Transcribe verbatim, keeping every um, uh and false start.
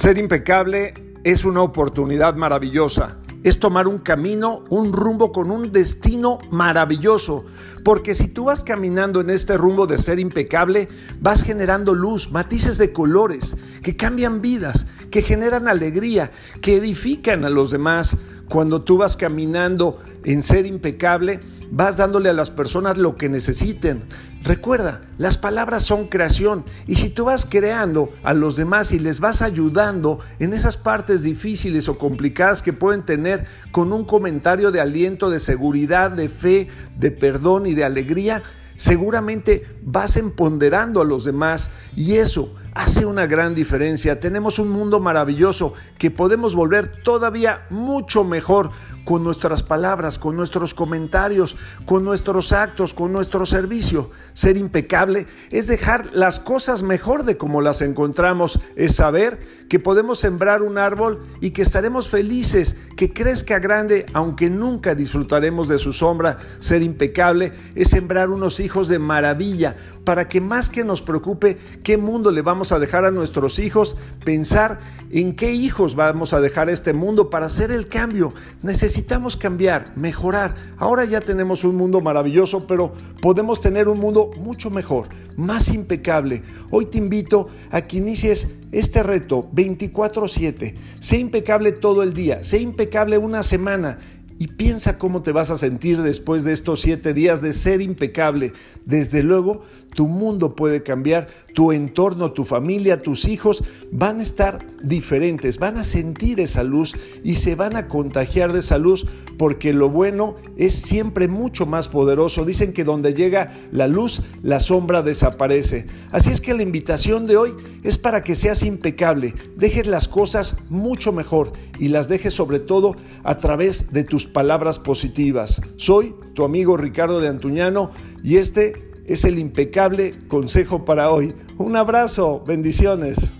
Ser impecable es una oportunidad maravillosa, es tomar un camino, un rumbo con un destino maravilloso, porque si tú vas caminando en este rumbo de ser impecable, vas generando luz, matices de colores que cambian vidas, que generan alegría, que edifican a los demás. Cuando tú vas caminando en ser impecable, vas dándole a las personas lo que necesiten. Recuerda, las palabras son creación y si tú vas creando a los demás y les vas ayudando en esas partes difíciles o complicadas que pueden tener con un comentario de aliento, de seguridad, de fe, de perdón y de alegría, seguramente vas empoderando a los demás y eso hace una gran diferencia. Tenemos un mundo maravilloso que podemos volver todavía mucho mejor con nuestras palabras, con nuestros comentarios, con nuestros actos, con nuestro servicio. Ser impecable es dejar las cosas mejor de como las encontramos, es saber que podemos sembrar un árbol y que estaremos felices, que crezca grande, aunque nunca disfrutaremos de su sombra. Ser impecable es sembrar unos hijos de maravilla, para que más que nos preocupe qué mundo le vamos a a dejar a nuestros hijos, pensar en qué hijos vamos a dejar a este mundo para hacer el cambio. Necesitamos cambiar, mejorar. Ahora ya tenemos un mundo maravilloso, pero podemos tener un mundo mucho mejor, más impecable. Hoy te invito a que inicies este reto veinticuatro siete. Sé impecable todo el día, sé impecable una semana. Y piensa cómo te vas a sentir después de estos siete días de ser impecable. Desde luego, tu mundo puede cambiar, tu entorno, tu familia, tus hijos van a estar diferentes, van a sentir esa luz y se van a contagiar de esa luz porque lo bueno es siempre mucho más poderoso. Dicen que donde llega la luz, la sombra desaparece. Así es que la invitación de hoy es para que seas impecable, dejes las cosas mucho mejor y las dejes sobre todo a través de tus palabras positivas. Soy tu amigo Ricardo de Antuñano y este es el impecable consejo para hoy. Un abrazo, bendiciones.